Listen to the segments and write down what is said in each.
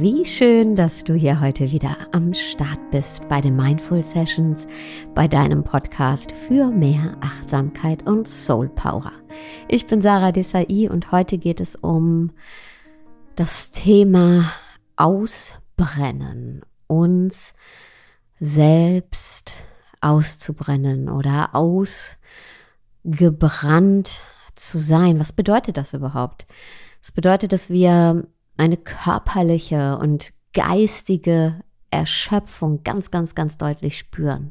Wie schön, dass du hier heute wieder am Start bist bei den Mindful Sessions, bei deinem Podcast für mehr Achtsamkeit und Soul Power. Ich bin Sarah Desai und heute geht es um das Thema Ausbrennen, uns selbst auszubrennen oder ausgebrannt zu sein. Was bedeutet das überhaupt? Das bedeutet, dass wir eine körperliche und geistige Erschöpfung ganz, ganz, ganz deutlich spüren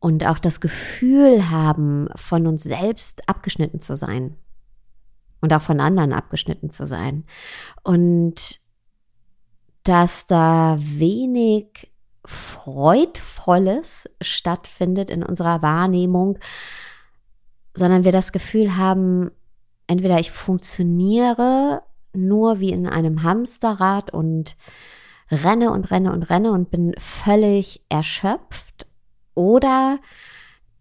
und auch das Gefühl haben, von uns selbst abgeschnitten zu sein und auch von anderen abgeschnitten zu sein und dass da wenig Freudvolles stattfindet in unserer Wahrnehmung, sondern wir das Gefühl haben, entweder ich funktioniere nur wie in einem Hamsterrad und renne und bin völlig erschöpft, oder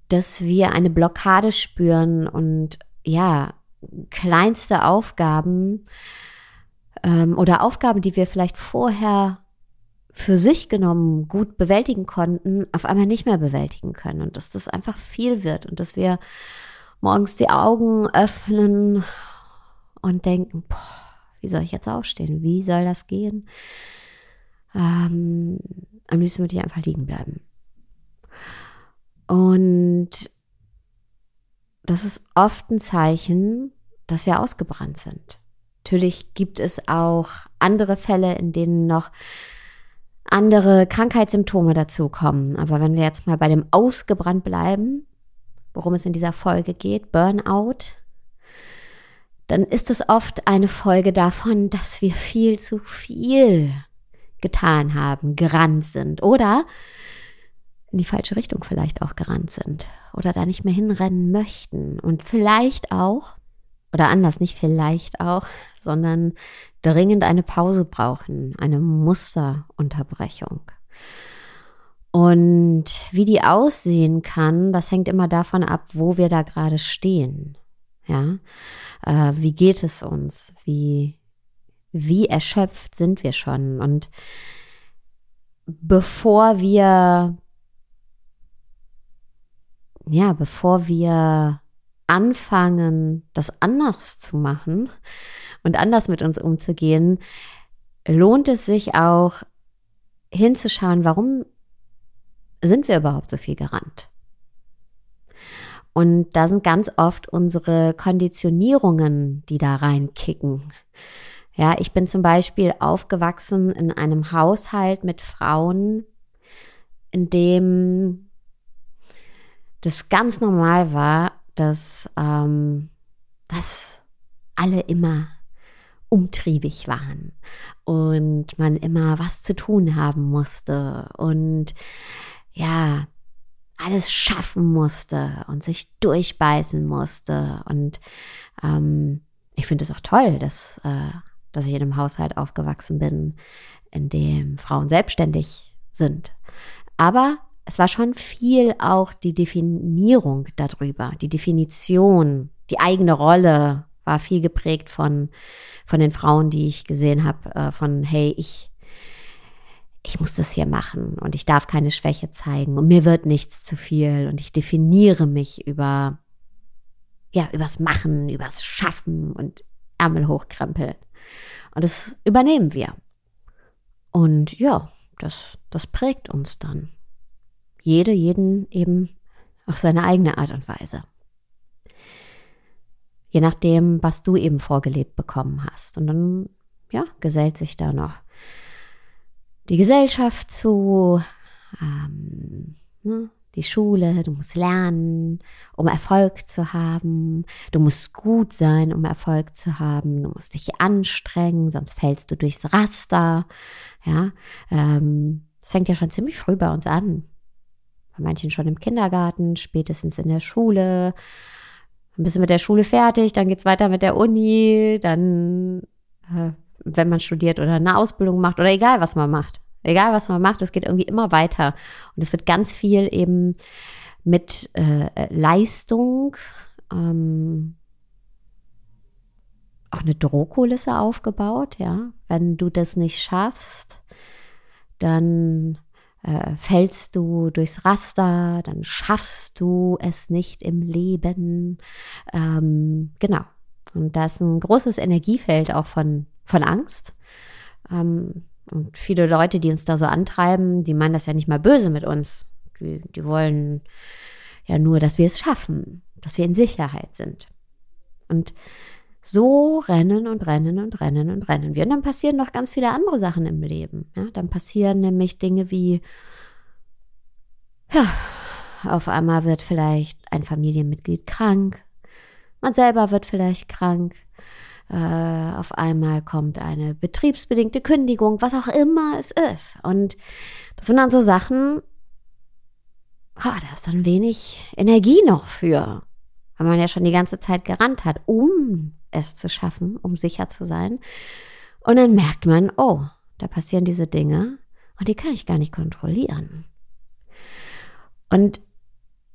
dass wir eine Blockade spüren und ja, kleinste Aufgaben oder Aufgaben, die wir vielleicht vorher für sich genommen gut bewältigen konnten, auf einmal nicht mehr bewältigen können und dass das einfach viel wird und dass wir morgens die Augen öffnen und denken, wie soll ich jetzt aufstehen? Wie soll das gehen? Am liebsten würde ich einfach liegen bleiben. Und das ist oft ein Zeichen, dass wir ausgebrannt sind. Natürlich gibt es auch andere Fälle, in denen noch andere Krankheitssymptome dazukommen. Aber wenn wir jetzt mal bei dem ausgebrannt bleiben, worum es in dieser Folge geht, Burnout, dann ist es oft eine Folge davon, dass wir viel zu viel getan haben, gerannt sind oder in die falsche Richtung vielleicht auch gerannt sind oder da nicht mehr hinrennen möchten und vielleicht auch, oder anders, nicht vielleicht auch, sondern dringend eine Pause brauchen, eine Musterunterbrechung. Und wie die aussehen kann, das hängt immer davon ab, wo wir da gerade stehen. Ja, wie geht es uns? Wie erschöpft sind wir schon? Und bevor wir anfangen, das anders zu machen und anders mit uns umzugehen, lohnt es sich auch hinzuschauen, warum sind wir überhaupt so viel gerannt? Und da sind ganz oft unsere Konditionierungen, die da reinkicken. Ja, ich bin zum Beispiel aufgewachsen in einem Haushalt mit Frauen, in dem das ganz normal war, dass alle immer umtriebig waren und man immer was zu tun haben musste und ja, alles schaffen musste und sich durchbeißen musste. Und ich finde es auch toll, dass ich in einem Haushalt aufgewachsen bin, in dem Frauen selbstständig sind. Aber es war schon viel auch die Definierung darüber, die Definition, die eigene Rolle war viel geprägt von den Frauen, die ich gesehen habe, von hey, ich muss das hier machen und ich darf keine Schwäche zeigen und mir wird nichts zu viel und ich definiere mich übers Machen, übers Schaffen und Ärmel hochkrempeln. Und das übernehmen wir. Und ja, das prägt uns dann. Jeden eben auf seine eigene Art und Weise. Je nachdem, was du eben vorgelebt bekommen hast. Und dann, ja, gesellt sich da noch die Gesellschaft zu, die Schule, du musst lernen, um Erfolg zu haben, du musst gut sein, um Erfolg zu haben, du musst dich anstrengen, sonst fällst du durchs Raster. Ja, das fängt ja schon ziemlich früh bei uns an. Bei manchen schon im Kindergarten, spätestens in der Schule. Dann bist du mit der Schule fertig, dann geht's weiter mit der Uni, dann wenn man studiert oder eine Ausbildung macht oder egal, was man macht. Egal, was man macht, es geht irgendwie immer weiter. Und es wird ganz viel eben mit Leistung auch eine Drohkulisse aufgebaut, ja. Wenn du das nicht schaffst, dann fällst du durchs Raster, dann schaffst du es nicht im Leben. Genau. Und da ist ein großes Energiefeld auch von Angst. Und viele Leute, die uns da so antreiben, die meinen das ja nicht mal böse mit uns. Die wollen ja nur, dass wir es schaffen, dass wir in Sicherheit sind. Und so rennen wir. Und dann passieren noch ganz viele andere Sachen im Leben. Ja, dann passieren nämlich Dinge wie, ja, auf einmal wird vielleicht ein Familienmitglied krank. Man selber wird vielleicht krank. Auf einmal kommt eine betriebsbedingte Kündigung, was auch immer es ist. Und das sind dann so Sachen, da ist dann wenig Energie noch für, weil man ja schon die ganze Zeit gerannt hat, um es zu schaffen, um sicher zu sein. Und dann merkt man, da passieren diese Dinge und die kann ich gar nicht kontrollieren. Und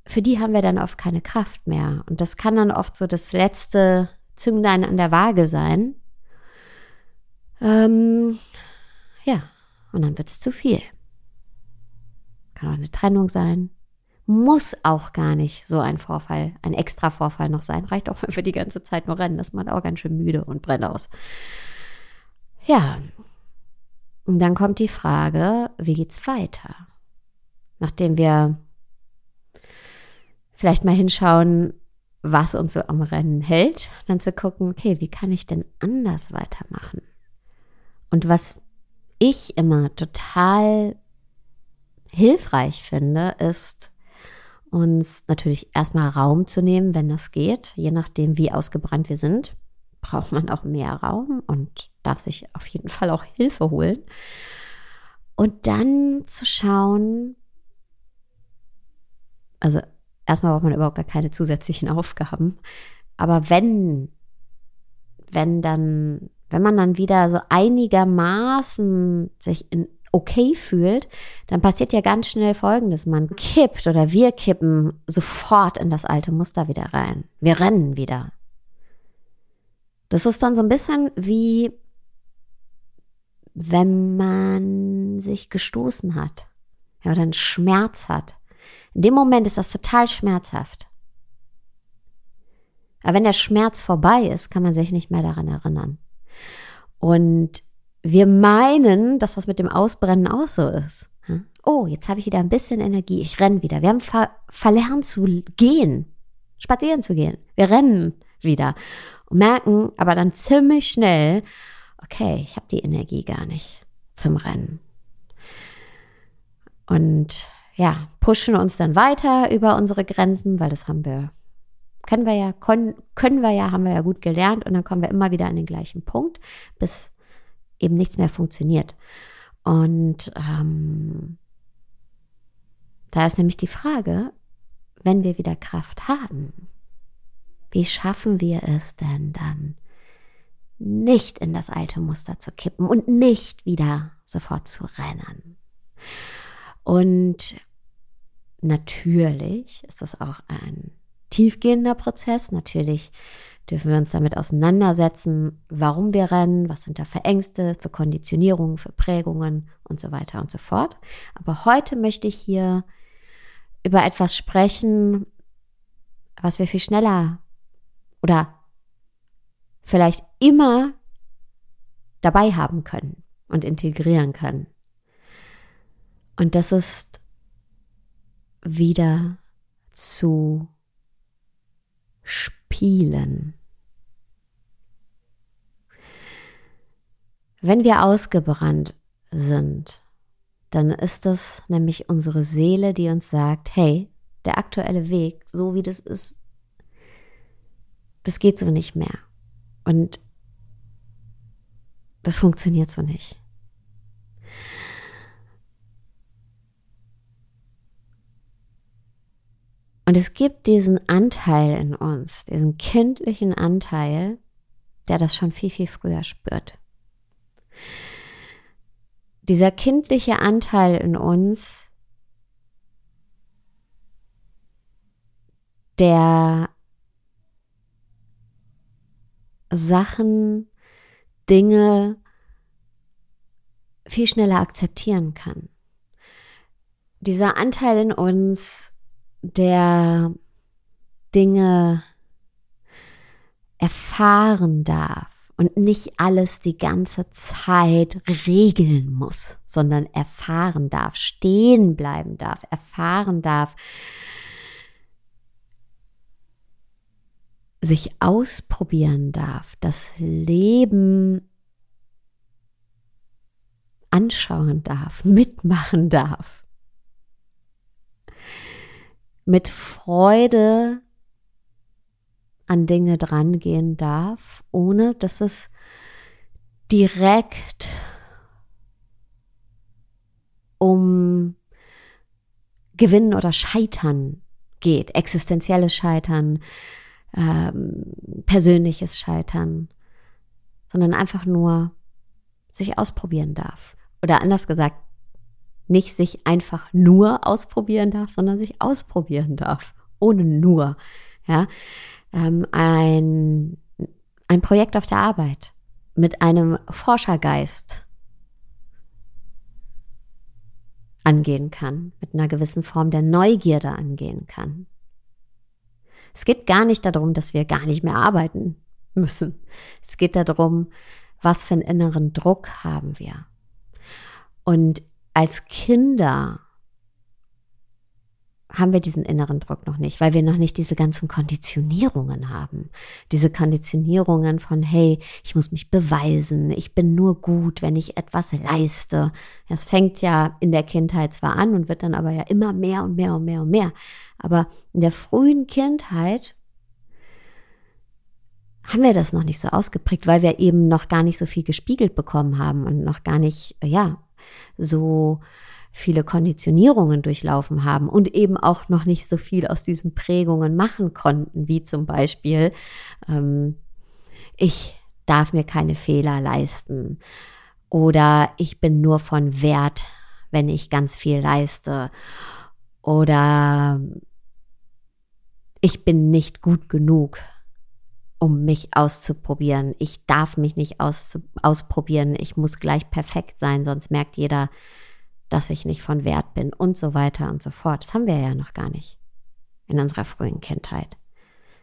für die haben wir dann oft keine Kraft mehr. Und das kann dann oft so das letzte Zünglein an der Waage sein. Und dann wird es zu viel. Kann auch eine Trennung sein. Muss auch gar nicht so ein Vorfall, ein extra Vorfall noch sein. Reicht auch, wenn wir die ganze Zeit nur rennen. Das ist man auch ganz schön müde und brennt aus. Ja, und dann kommt die Frage, wie geht's weiter? Nachdem wir vielleicht mal hinschauen, was uns so am Rennen hält, dann zu gucken, okay, wie kann ich denn anders weitermachen? Und was ich immer total hilfreich finde, ist, uns natürlich erstmal Raum zu nehmen, wenn das geht. Je nachdem, wie ausgebrannt wir sind, braucht man auch mehr Raum und darf sich auf jeden Fall auch Hilfe holen. Und dann zu schauen, also erstmal braucht man überhaupt gar keine zusätzlichen Aufgaben. Aber wenn man dann wieder so einigermaßen sich in okay fühlt, dann passiert ja ganz schnell Folgendes. Man kippt oder wir kippen sofort in das alte Muster wieder rein. Wir rennen wieder. Das ist dann so ein bisschen wie, wenn man sich gestoßen hat, ja, oder einen Schmerz hat. In dem Moment ist das total schmerzhaft. Aber wenn der Schmerz vorbei ist, kann man sich nicht mehr daran erinnern. Und wir meinen, dass das mit dem Ausbrennen auch so ist. Oh, jetzt habe ich wieder ein bisschen Energie, ich renne wieder. Wir haben verlernt zu gehen, spazieren zu gehen. Wir rennen wieder und merken aber dann ziemlich schnell, okay, ich habe die Energie gar nicht zum Rennen. Und ja, pushen uns dann weiter über unsere Grenzen, weil das haben wir ja gut gelernt. Und dann kommen wir immer wieder an den gleichen Punkt, bis eben nichts mehr funktioniert. Und da ist nämlich die Frage, wenn wir wieder Kraft haben, wie schaffen wir es denn dann, nicht in das alte Muster zu kippen und nicht wieder sofort zu rennen? Und natürlich ist das auch ein tiefgehender Prozess, natürlich dürfen wir uns damit auseinandersetzen, warum wir rennen, was sind da für Ängste, für Konditionierungen, für Prägungen und so weiter und so fort. Aber heute möchte ich hier über etwas sprechen, was wir viel schneller oder vielleicht immer dabei haben können und integrieren können. Und das ist wieder zu spielen. Wenn wir ausgebrannt sind, dann ist das nämlich unsere Seele, die uns sagt, hey, der aktuelle Weg, so wie das ist, das geht so nicht mehr. Und das funktioniert so nicht. Und es gibt diesen Anteil in uns, diesen kindlichen Anteil, der das schon viel, viel früher spürt. Dieser kindliche Anteil in uns, der Sachen, Dinge viel schneller akzeptieren kann. Dieser Anteil in uns, der Dinge erfahren darf und nicht alles die ganze Zeit regeln muss, sondern erfahren darf, stehen bleiben darf, erfahren darf, sich ausprobieren darf, das Leben anschauen darf, mitmachen darf. Mit Freude an Dinge drangehen darf, ohne dass es direkt um Gewinnen oder Scheitern geht. Existenzielles Scheitern, persönliches Scheitern, sondern einfach nur sich ausprobieren darf. Oder anders gesagt, nicht sich einfach nur ausprobieren darf, sondern sich ausprobieren darf, ohne nur. Ja? Ein Projekt auf der Arbeit mit einem Forschergeist angehen kann, mit einer gewissen Form der Neugierde angehen kann. Es geht gar nicht darum, dass wir gar nicht mehr arbeiten müssen. Es geht darum, was für einen inneren Druck haben wir. Und als Kinder haben wir diesen inneren Druck noch nicht, weil wir noch nicht diese ganzen Konditionierungen haben. Diese Konditionierungen von, hey, ich muss mich beweisen, ich bin nur gut, wenn ich etwas leiste. Das fängt ja in der Kindheit zwar an und wird dann aber ja immer mehr und mehr und mehr und mehr. Aber in der frühen Kindheit haben wir das noch nicht so ausgeprägt, weil wir eben noch gar nicht so viel gespiegelt bekommen haben und noch gar nicht, ja, so viele Konditionierungen durchlaufen haben und eben auch noch nicht so viel aus diesen Prägungen machen konnten, wie zum Beispiel, ich darf mir keine Fehler leisten oder ich bin nur von Wert, wenn ich ganz viel leiste oder ich bin nicht gut genug, um mich auszuprobieren. Ich darf mich nicht ausprobieren, ich muss gleich perfekt sein, sonst merkt jeder, dass ich nicht von Wert bin und so weiter und so fort. Das haben wir ja noch gar nicht in unserer frühen Kindheit.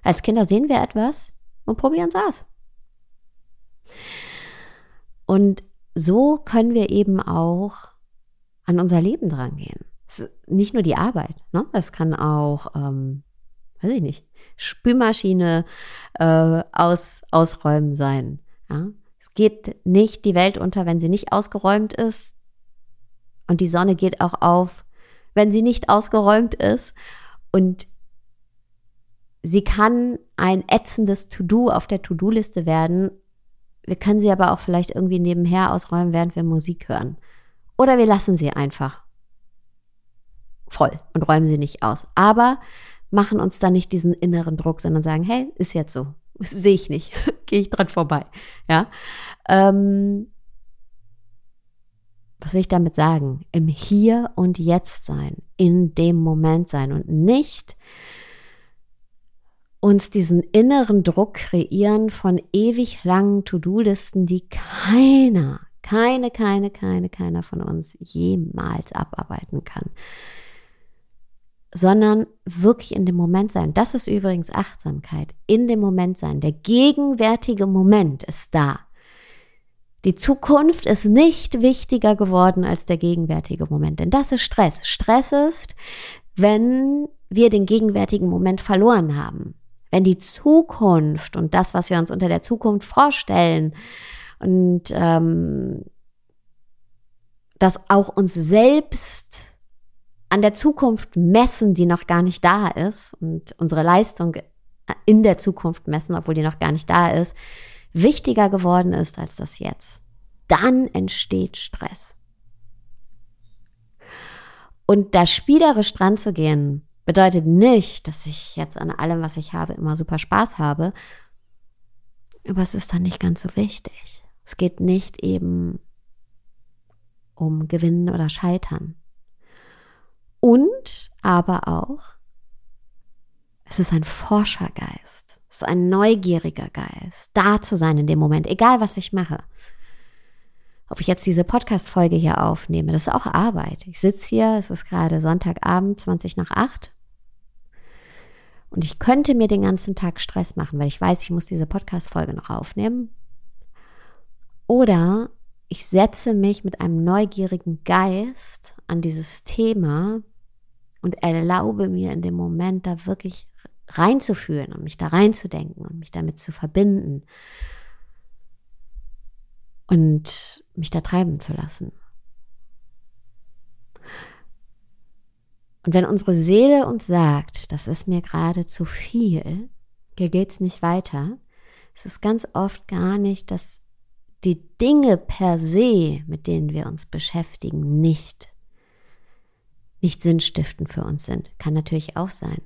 Als Kinder sehen wir etwas und probieren es aus. Und so können wir eben auch an unser Leben drangehen. Es ist nicht nur die Arbeit, ne? Es kann auch, weiß ich nicht, Spülmaschine ausräumen sein. Ja? Es geht nicht die Welt unter, wenn sie nicht ausgeräumt ist. Und die Sonne geht auch auf, wenn sie nicht ausgeräumt ist. Und sie kann ein ätzendes To-Do auf der To-Do-Liste werden. Wir können sie aber auch vielleicht irgendwie nebenher ausräumen, während wir Musik hören. Oder wir lassen sie einfach voll und räumen sie nicht aus. Aber machen uns dann nicht diesen inneren Druck, sondern sagen, hey, ist jetzt so. Das sehe ich nicht. Gehe ich dran vorbei. Ja. Was will ich damit sagen? Im Hier und Jetzt sein, in dem Moment sein und nicht uns diesen inneren Druck kreieren von ewig langen To-Do-Listen, die keiner von uns jemals abarbeiten kann, sondern wirklich in dem Moment sein. Das ist übrigens Achtsamkeit, in dem Moment sein. Der gegenwärtige Moment ist da. Die Zukunft ist nicht wichtiger geworden als der gegenwärtige Moment, denn das ist Stress. Stress ist, wenn wir den gegenwärtigen Moment verloren haben. Wenn die Zukunft und das, was wir uns unter der Zukunft vorstellen und das auch uns selbst an der Zukunft messen, die noch gar nicht da ist und unsere Leistung in der Zukunft messen, obwohl die noch gar nicht da ist, wichtiger geworden ist als das Jetzt, dann entsteht Stress. Und da spielerisch dran zu gehen, bedeutet nicht, dass ich jetzt an allem, was ich habe, immer super Spaß habe. Aber es ist dann nicht ganz so wichtig. Es geht nicht eben um Gewinnen oder Scheitern. Und aber auch, es ist ein Forschergeist. Es ist ein neugieriger Geist, da zu sein in dem Moment, egal was ich mache. Ob ich jetzt diese Podcast-Folge hier aufnehme, das ist auch Arbeit. Ich sitze hier, es ist gerade Sonntagabend, 20 nach 8. Und ich könnte mir den ganzen Tag Stress machen, weil ich weiß, ich muss diese Podcast-Folge noch aufnehmen. Oder ich setze mich mit einem neugierigen Geist an dieses Thema und erlaube mir in dem Moment, da wirklich reinzufühlen und mich da reinzudenken und mich damit zu verbinden und mich da treiben zu lassen. Und wenn unsere Seele uns sagt, das ist mir gerade zu viel, hier geht's nicht weiter, es ist ganz oft gar nicht, dass die Dinge per se, mit denen wir uns beschäftigen, nicht sinnstiftend für uns sind. Kann natürlich auch sein.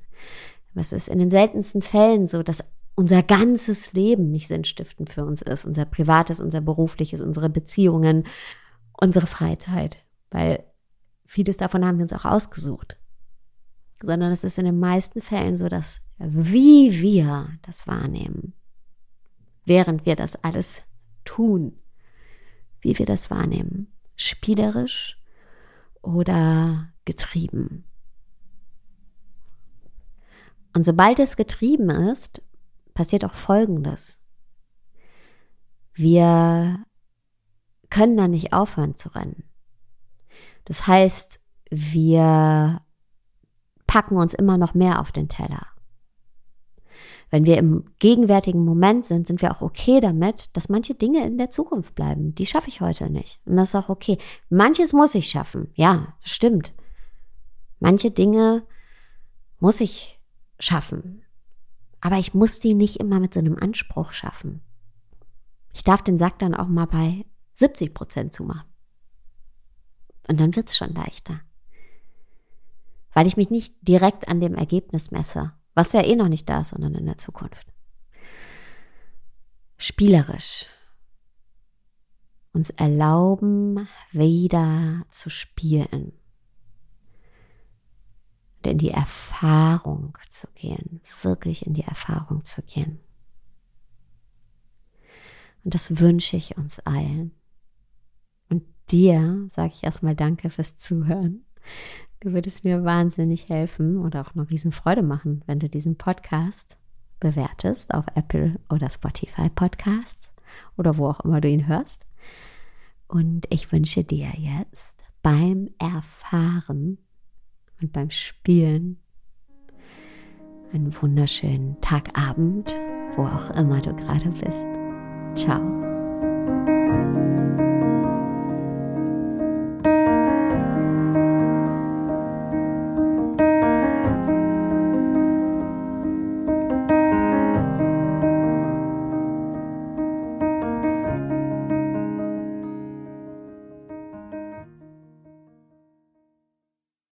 Aber es ist in den seltensten Fällen so, dass unser ganzes Leben nicht sinnstiftend für uns ist. Unser privates, unser berufliches, unsere Beziehungen, unsere Freizeit. Weil vieles davon haben wir uns auch ausgesucht. Sondern es ist in den meisten Fällen so, dass wie wir das wahrnehmen, während wir das alles tun, wie wir das wahrnehmen, spielerisch oder getrieben. Und sobald es getrieben ist, passiert auch Folgendes. Wir können da nicht aufhören zu rennen. Das heißt, wir packen uns immer noch mehr auf den Teller. Wenn wir im gegenwärtigen Moment sind, sind wir auch okay damit, dass manche Dinge in der Zukunft bleiben. Die schaffe ich heute nicht. Und das ist auch okay. Manches muss ich schaffen. Ja, stimmt. Manche Dinge muss ich schaffen. Aber ich muss die nicht immer mit so einem Anspruch schaffen. Ich darf den Sack dann auch mal bei 70% zumachen. Und dann wird's schon leichter. Weil ich mich nicht direkt an dem Ergebnis messe. Was ja eh noch nicht da ist, sondern in der Zukunft. Spielerisch. Uns erlauben, wieder zu spielen. Und in die Erfahrung zu gehen. Wirklich in die Erfahrung zu gehen. Und das wünsche ich uns allen. Und dir sage ich erstmal danke fürs Zuhören. Du würdest mir wahnsinnig helfen oder auch eine Riesenfreude machen, wenn du diesen Podcast bewertest auf Apple oder Spotify Podcasts oder wo auch immer du ihn hörst. Und ich wünsche dir jetzt beim Erfahren und beim Spielen einen wunderschönen Tagabend, wo auch immer du gerade bist. Ciao.